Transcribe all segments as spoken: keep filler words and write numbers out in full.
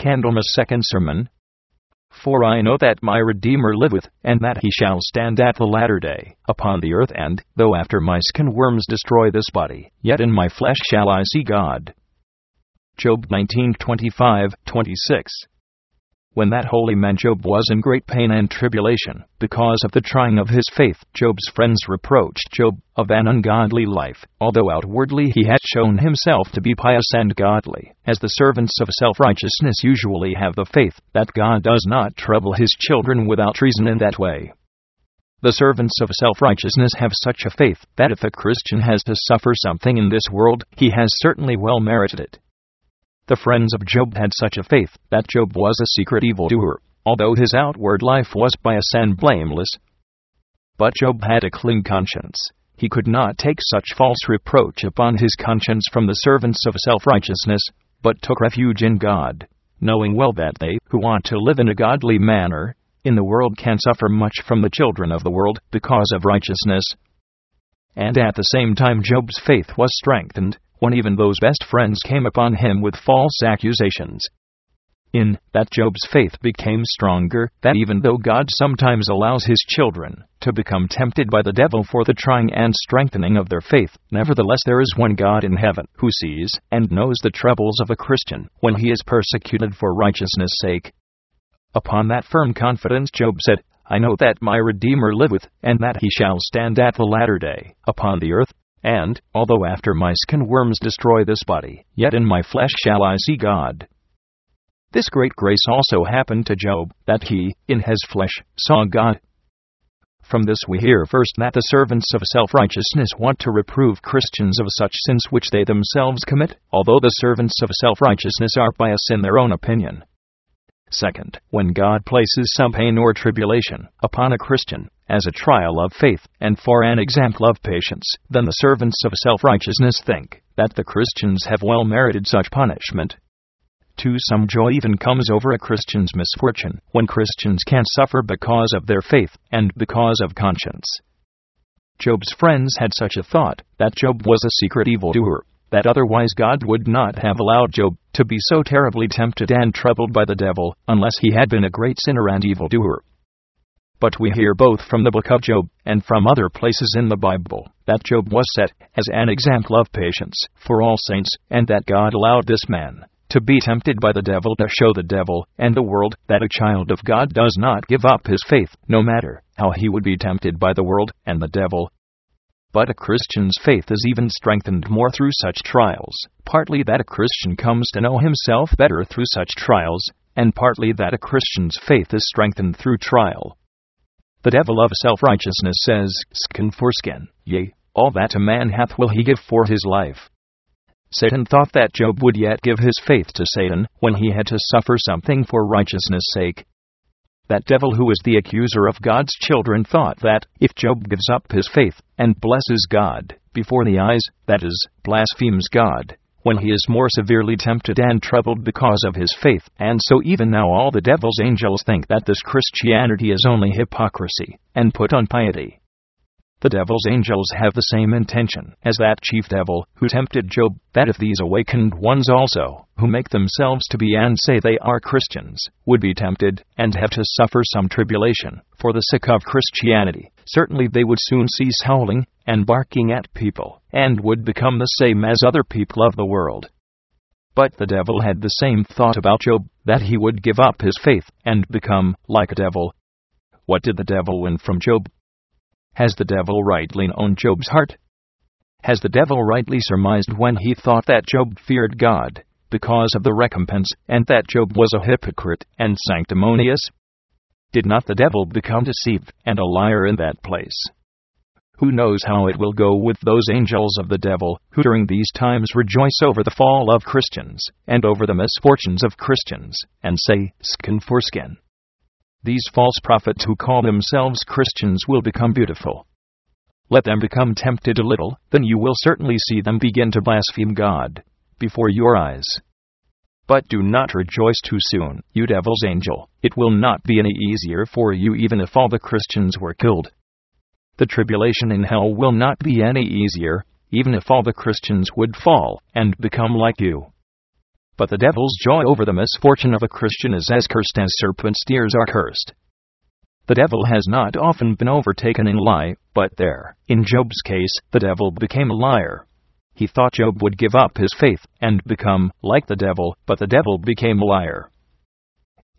Candlemas Second Sermon. For I know that my Redeemer liveth, and that he shall stand at the latter day, upon the earth, and, though after my skin worms destroy this body, yet in my flesh shall I see God. Job nineteen twenty-five to twenty-six. When that holy man Job was in great pain and tribulation, because of the trying of his faith, Job's friends reproached Job of an ungodly life, although outwardly he had shown himself to be pious and godly, as the servants of self-righteousness usually have the faith that God does not trouble his children without reason in that way. The servants of self-righteousness have such a faith that if a Christian has to suffer something in this world, he has certainly well merited it. The friends of Job had such a faith that Job was a secret evildoer, although his outward life was pious and blameless. But Job had a clean conscience. He could not take such false reproach upon his conscience from the servants of self-righteousness, but took refuge in God, knowing well that they who want to live in a godly manner in the world can suffer much from the children of the world because of righteousness. And at the same time Job's faith was strengthened, when even those best friends came upon him with false accusations. In that Job's faith became stronger, that even though God sometimes allows his children to become tempted by the devil for the trying and strengthening of their faith, nevertheless there is one God in heaven who sees and knows the troubles of a Christian when he is persecuted for righteousness' sake. Upon that firm confidence Job said, I know that my Redeemer liveth, and that he shall stand at the latter day, upon the earth, and, although after my skin worms destroy this body, yet in my flesh shall I see God. This great grace also happened to Job, that he, in his flesh, saw God. From this we hear first that the servants of self-righteousness want to reprove Christians of such sins which they themselves commit, although the servants of self-righteousness are pious in their own opinion. Second, when God places some pain or tribulation upon a Christian, as a trial of faith, and for an example of patience, then the servants of self-righteousness think that the Christians have well merited such punishment. To some joy even comes over a Christian's misfortune, when Christians can suffer because of their faith, and because of conscience. Job's friends had such a thought, that Job was a secret evildoer, that otherwise God would not have allowed Job to be so terribly tempted and troubled by the devil, unless he had been a great sinner and evildoer. But we hear both from the book of Job, and from other places in the Bible, that Job was set as an example of patience for all saints, and that God allowed this man to be tempted by the devil to show the devil and the world that a child of God does not give up his faith, no matter how he would be tempted by the world and the devil. But a Christian's faith is even strengthened more through such trials, partly that a Christian comes to know himself better through such trials, and partly that a Christian's faith is strengthened through trial. The devil of self-righteousness says, skin for skin, yea, all that a man hath will he give for his life. Satan thought that Job would yet give his faith to Satan, when he had to suffer something for righteousness' sake. That devil who is the accuser of God's children thought that, if Job gives up his faith, and blesses God before the eyes, that is, blasphemes God, when he is more severely tempted and troubled because of his faith, and so even now all the devil's angels think that this Christianity is only hypocrisy, and put on piety. The devil's angels have the same intention as that chief devil who tempted Job, that if these awakened ones also, who make themselves to be and say they are Christians, would be tempted and have to suffer some tribulation for the sake of Christianity, certainly they would soon cease howling and barking at people, and would become the same as other people of the world. But the devil had the same thought about Job, that he would give up his faith and become like a devil. What did the devil win from Job? Has the devil rightly known Job's heart? Has the devil rightly surmised when he thought that Job feared God because of the recompense, and that Job was a hypocrite and sanctimonious? Did not the devil become deceived and a liar in that place? Who knows how it will go with those angels of the devil, who during these times rejoice over the fall of Christians, and over the misfortunes of Christians, and say, skin for skin. These false prophets who call themselves Christians will become beautiful. Let them become tempted a little, then you will certainly see them begin to blaspheme God before your eyes. But do not rejoice too soon, you devil's angel. It will not be any easier for you even if all the Christians were killed. The tribulation in hell will not be any easier, even if all the Christians would fall and become like you. But the devil's joy over the misfortune of a Christian is as cursed as serpents' ears are cursed. The devil has not often been overtaken in lie, but there, in Job's case, the devil became a liar. He thought Job would give up his faith and become like the devil, but the devil became a liar.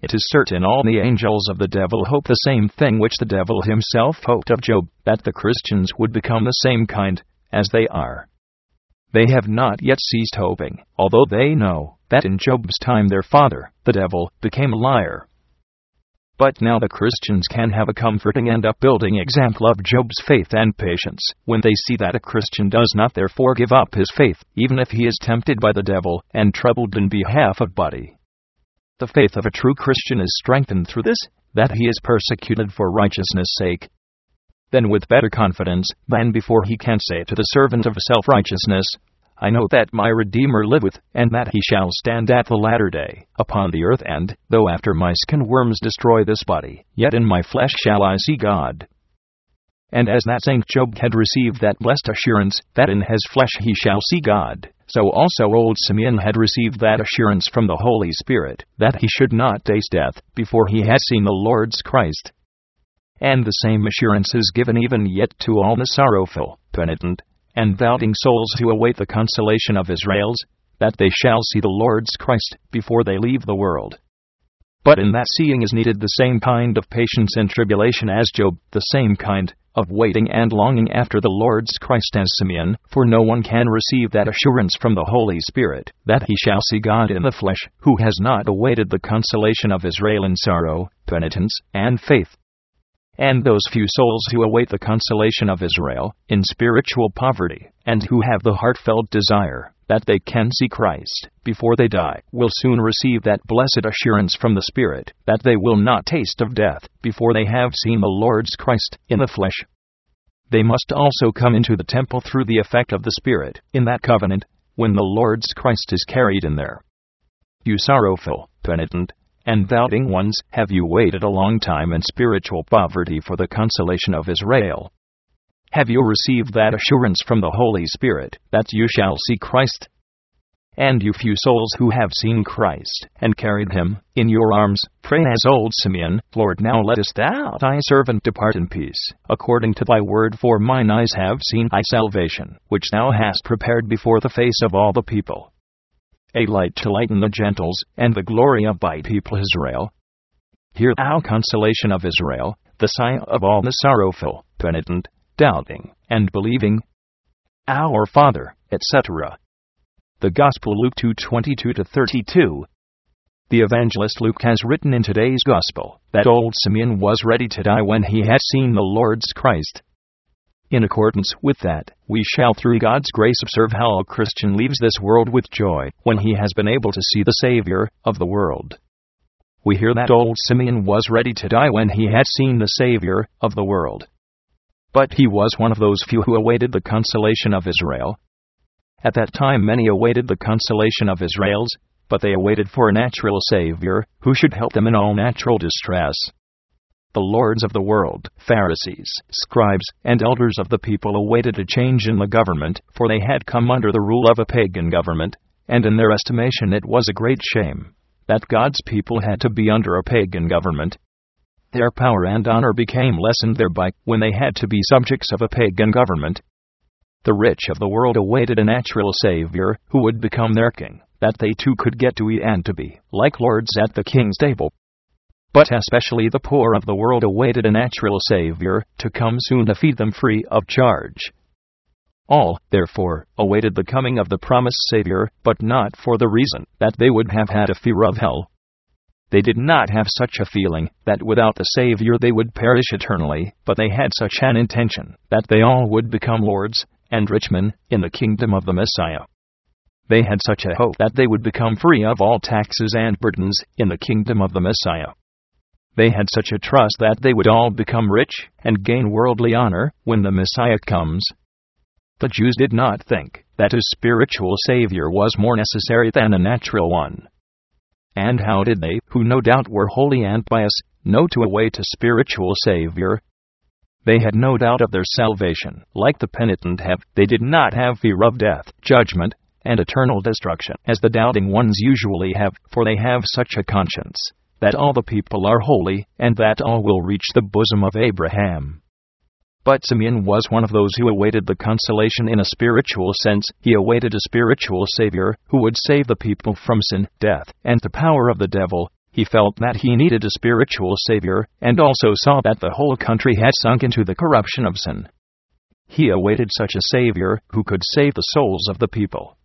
It is certain all the angels of the devil hope the same thing which the devil himself hoped of Job, that the Christians would become the same kind as they are. They have not yet ceased hoping, although they know that in Job's time their father, the devil, became a liar. But now the Christians can have a comforting and upbuilding example of Job's faith and patience, when they see that a Christian does not therefore give up his faith, even if he is tempted by the devil and troubled in behalf of body. The faith of a true Christian is strengthened through this, that he is persecuted for righteousness' sake. Then with better confidence than before he can say to the servant of self-righteousness, I know that my Redeemer liveth, and that he shall stand at the latter day upon the earth, and, though after mice and worms destroy this body, yet in my flesh shall I see God. And as that Saint Job had received that blessed assurance, that in his flesh he shall see God, so also old Simeon had received that assurance from the Holy Spirit, that he should not taste death, before he had seen the Lord's Christ. And the same assurance is given even yet to all the sorrowful, penitent, and doubting souls who await the consolation of Israel's, that they shall see the Lord's Christ before they leave the world. But in that seeing is needed the same kind of patience in tribulation as Job, the same kind of waiting and longing after the Lord's Christ as Simeon, for no one can receive that assurance from the Holy Spirit, that he shall see God in the flesh, who has not awaited the consolation of Israel in sorrow, penitence, and faith. And those few souls who await the consolation of Israel, in spiritual poverty, and who have the heartfelt desire that they can see Christ before they die, will soon receive that blessed assurance from the Spirit, that they will not taste of death before they have seen the Lord's Christ in the flesh. They must also come into the temple through the effect of the Spirit, in that covenant, when the Lord's Christ is carried in there. You sorrowful, penitent, and doubting ones, have you waited a long time in spiritual poverty for the consolation of Israel? Have you received that assurance from the Holy Spirit, that you shall see Christ? And you few souls who have seen Christ, and carried him in your arms, pray as old Simeon, Lord, now lettest thou thy servant depart in peace, according to thy word, for mine eyes have seen thy salvation, which thou hast prepared before the face of all the people. A light to lighten the Gentiles, and the glory of thy people Israel. Hear thou consolation of Israel, the sigh of all the sorrowful, penitent, doubting, and believing. Our Father, et cetera. The Gospel Luke two twenty-two to thirty-two. The evangelist Luke has written in today's Gospel that old Simeon was ready to die when he had seen the Lord's Christ. In accordance with that, we shall through God's grace observe how a Christian leaves this world with joy when he has been able to see the Savior of the world. We hear that old Simeon was ready to die when he had seen the Savior of the world. But he was one of those few who awaited the consolation of Israel. At that time many awaited the consolation of Israel's, but they awaited for a natural Savior, who should help them in all natural distress. The lords of the world, Pharisees, scribes, and elders of the people awaited a change in the government, for they had come under the rule of a pagan government, and in their estimation it was a great shame that God's people had to be under a pagan government. Their power and honor became lessened thereby when they had to be subjects of a pagan government. The rich of the world awaited a natural Savior, who would become their king, that they too could get to eat and to be like lords at the king's table. But especially the poor of the world awaited a natural Savior, to come soon to feed them free of charge. All, therefore, awaited the coming of the promised Savior, but not for the reason that they would have had a fear of hell. They did not have such a feeling that without the Savior they would perish eternally, but they had such an intention that they all would become lords and rich men in the kingdom of the Messiah. They had such a hope that they would become free of all taxes and burdens in the kingdom of the Messiah. They had such a trust that they would all become rich and gain worldly honor when the Messiah comes. The Jews did not think that a spiritual Savior was more necessary than a natural one. And how did they, who no doubt were holy and pious, know to await a spiritual Savior? They had no doubt of their salvation. Like the penitent have, they did not have fear of death, judgment, and eternal destruction as the doubting ones usually have, for they have such a conscience, that all the people are holy, and that all will reach the bosom of Abraham. But Simeon was one of those who awaited the consolation in a spiritual sense. He awaited a spiritual Savior, who would save the people from sin, death, and the power of the devil. He felt that he needed a spiritual Savior, and also saw that the whole country had sunk into the corruption of sin. He awaited such a Savior, who could save the souls of the people.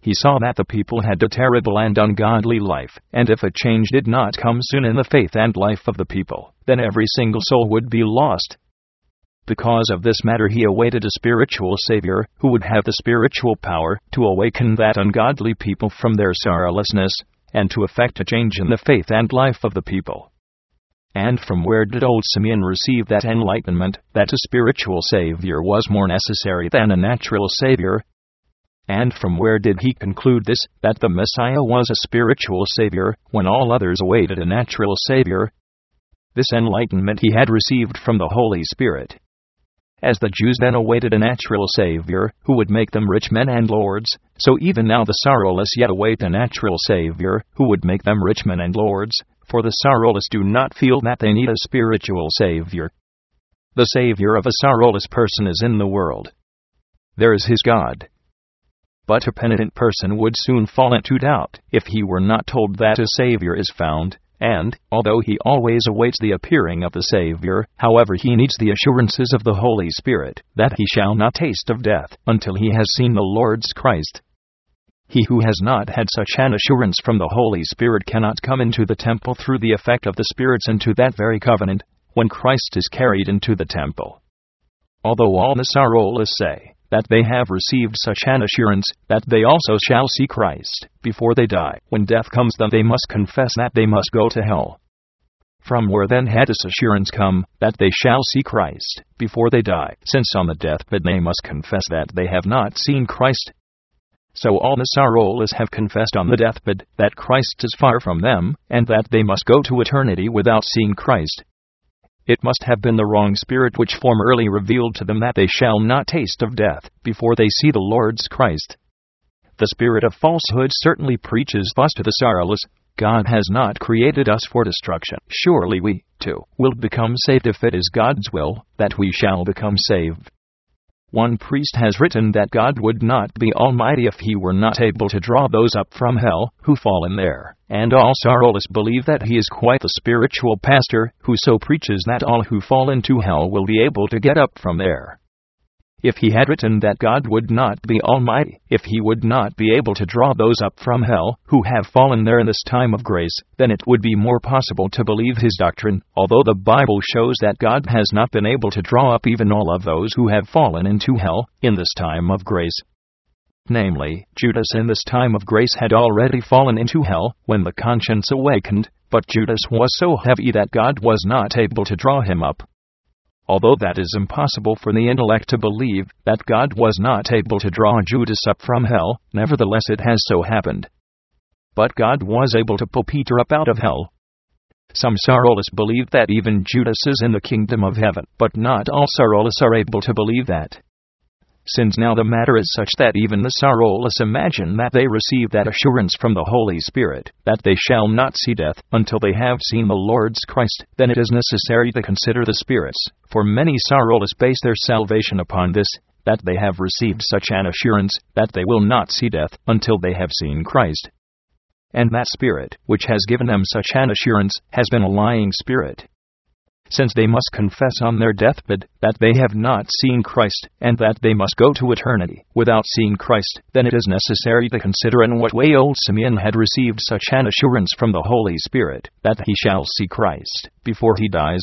He saw that the people had a terrible and ungodly life, and if a change did not come soon in the faith and life of the people, then every single soul would be lost. Because of this matter he awaited a spiritual Savior, who would have the spiritual power to awaken that ungodly people from their sorrowlessness, and to effect a change in the faith and life of the people. And from where did old Simeon receive that enlightenment, that a spiritual Savior was more necessary than a natural Savior? And from where did he conclude this, that the Messiah was a spiritual Savior, when all others awaited a natural Savior? This enlightenment he had received from the Holy Spirit. As the Jews then awaited a natural Savior, who would make them rich men and lords, so even now the sorrowless yet await a natural Savior, who would make them rich men and lords, for the sorrowless do not feel that they need a spiritual Savior. The Savior of a sorrowless person is in the world. There is his God. But a penitent person would soon fall into doubt, if he were not told that a Savior is found. And, although he always awaits the appearing of the Savior, however he needs the assurances of the Holy Spirit, that he shall not taste of death, until he has seen the Lord's Christ. He who has not had such an assurance from the Holy Spirit cannot come into the temple through the effect of the Spirit's into that very covenant, when Christ is carried into the temple. Although all the sorrowless say that they have received such an assurance, that they also shall see Christ, before they die. When death comes then they must confess that they must go to hell. From where then had this assurance come, that they shall see Christ, before they die, since on the deathbed they must confess that they have not seen Christ? So all the sorrowless have confessed on the deathbed, that Christ is far from them, and that they must go to eternity without seeing Christ. It must have been the wrong spirit which formerly revealed to them that they shall not taste of death, before they see the Lord's Christ. The spirit of falsehood certainly preaches thus to the sorrowless, God has not created us for destruction. Surely we, too, will become saved if it is God's will, that we shall become saved. One priest has written that God would not be almighty if he were not able to draw those up from hell, who fall in there, and all sorrowless believe that he is quite the spiritual pastor, who so preaches that all who fall into hell will be able to get up from there. If he had written that God would not be almighty, if he would not be able to draw those up from hell, who have fallen there in this time of grace, then it would be more possible to believe his doctrine, although the Bible shows that God has not been able to draw up even all of those who have fallen into hell, in this time of grace. Namely, Judas in this time of grace had already fallen into hell, when the conscience awakened, but Judas was so heavy that God was not able to draw him up. Although that is impossible for the intellect to believe, that God was not able to draw Judas up from hell, nevertheless it has so happened. But God was able to pull Peter up out of hell. Some sorrowless believe that even Judas is in the kingdom of heaven, but not all sorrowless are able to believe that. Since now the matter is such that even the sorrowless imagine that they receive that assurance from the Holy Spirit, that they shall not see death until they have seen the Lord's Christ, then it is necessary to consider the spirits, for many sorrowless base their salvation upon this, that they have received such an assurance, that they will not see death until they have seen Christ. And that spirit, which has given them such an assurance, has been a lying spirit. Since they must confess on their deathbed that they have not seen Christ, and that they must go to eternity without seeing Christ, then it is necessary to consider in what way old Simeon had received such an assurance from the Holy Spirit, that he shall see Christ before he dies.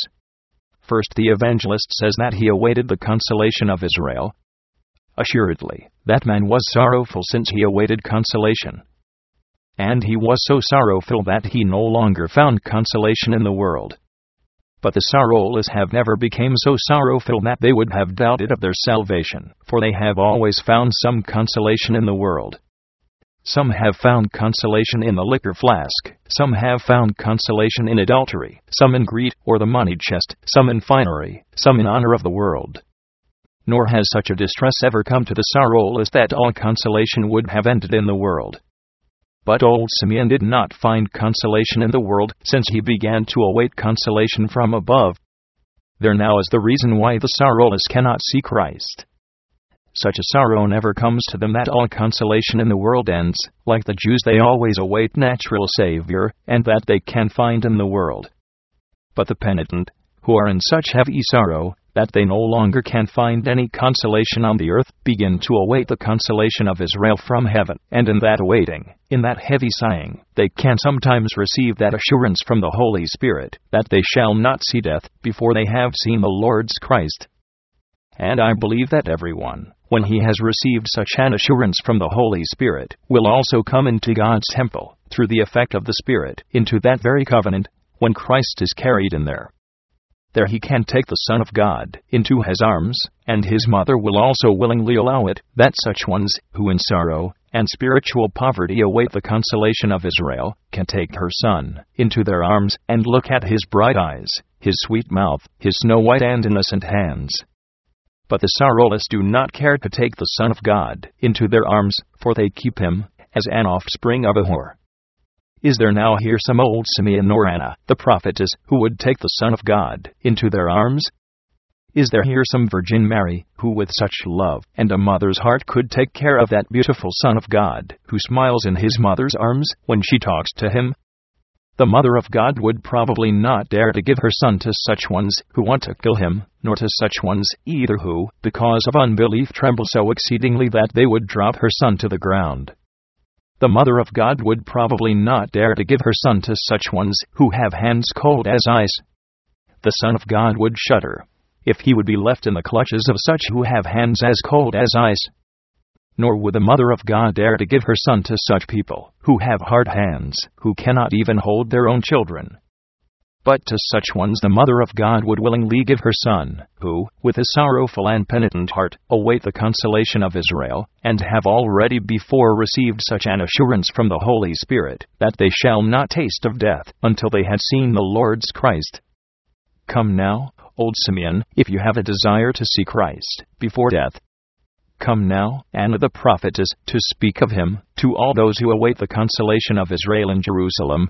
First, the evangelist says that he awaited the consolation of Israel. Assuredly, that man was sorrowful since he awaited consolation. And he was so sorrowful that he no longer found consolation in the world. But the sorrowless have never become so sorrowful that they would have doubted of their salvation, for they have always found some consolation in the world. Some have found consolation in the liquor flask, some have found consolation in adultery, some in greed, or the money chest, some in finery, some in honor of the world. nor has such a distress ever come to the sorrowless that all consolation would have ended in the world. But old Simeon did not find consolation in the world, since he began to await consolation from above. There now is the reason why the sorrowless cannot see Christ. Such a sorrow never comes to them that all consolation in the world ends. Like the Jews, they always await natural Savior, and that they can find in the world. But the penitent, who are in such heavy sorrow, that they no longer can find any consolation on the earth, begin to await the consolation of Israel from heaven, and in that awaiting, in that heavy sighing, they can sometimes receive that assurance from the Holy Spirit, that they shall not see death, before they have seen the Lord's Christ. And I believe that everyone, when he has received such an assurance from the Holy Spirit, will also come into God's temple, through the effect of the Spirit, into that very covenant, when Christ is carried in there. There he can take the Son of God into his arms, and his mother will also willingly allow it, that such ones, who in sorrow and spiritual poverty await the consolation of Israel, can take her Son into their arms, and look at his bright eyes, his sweet mouth, his snow-white and innocent hands. But the sorrowless do not care to take the Son of God into their arms, for they keep him as an offspring of a whore. Is there now here some old Simeon or Anna, the prophetess, who would take the Son of God into their arms? Is there here some Virgin Mary, who with such love and a mother's heart could take care of that beautiful Son of God, who smiles in his mother's arms when she talks to him? The Mother of God would probably not dare to give her Son to such ones who want to kill him, nor to such ones either who, because of unbelief, tremble so exceedingly that they would drop her Son to the ground. The Mother of God would probably not dare to give her Son to such ones who have hands cold as ice. The Son of God would shudder if he would be left in the clutches of such who have hands as cold as ice. Nor would the Mother of God dare to give her Son to such people who have hard hands, who cannot even hold their own children. But to such ones the Mother of God would willingly give her Son, who, with a sorrowful and penitent heart, await the consolation of Israel, and have already before received such an assurance from the Holy Spirit, that they shall not taste of death, until they had seen the Lord's Christ. Come now, old Simeon, if you have a desire to see Christ before death. Come now, Anna the prophetess, to speak of him to all those who await the consolation of Israel in Jerusalem.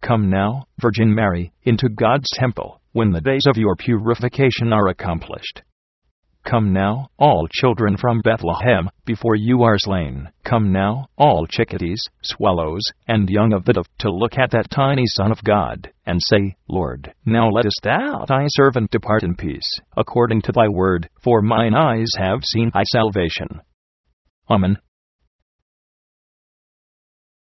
Come now, Virgin Mary, into God's temple, when the days of your purification are accomplished. Come now, all children from Bethlehem, before you are slain. Come now, all chickadees, swallows, and young of the dove, to look at that tiny Son of God, and say, Lord, now lettest thou thy servant depart in peace, according to thy word, for mine eyes have seen thy salvation. Amen.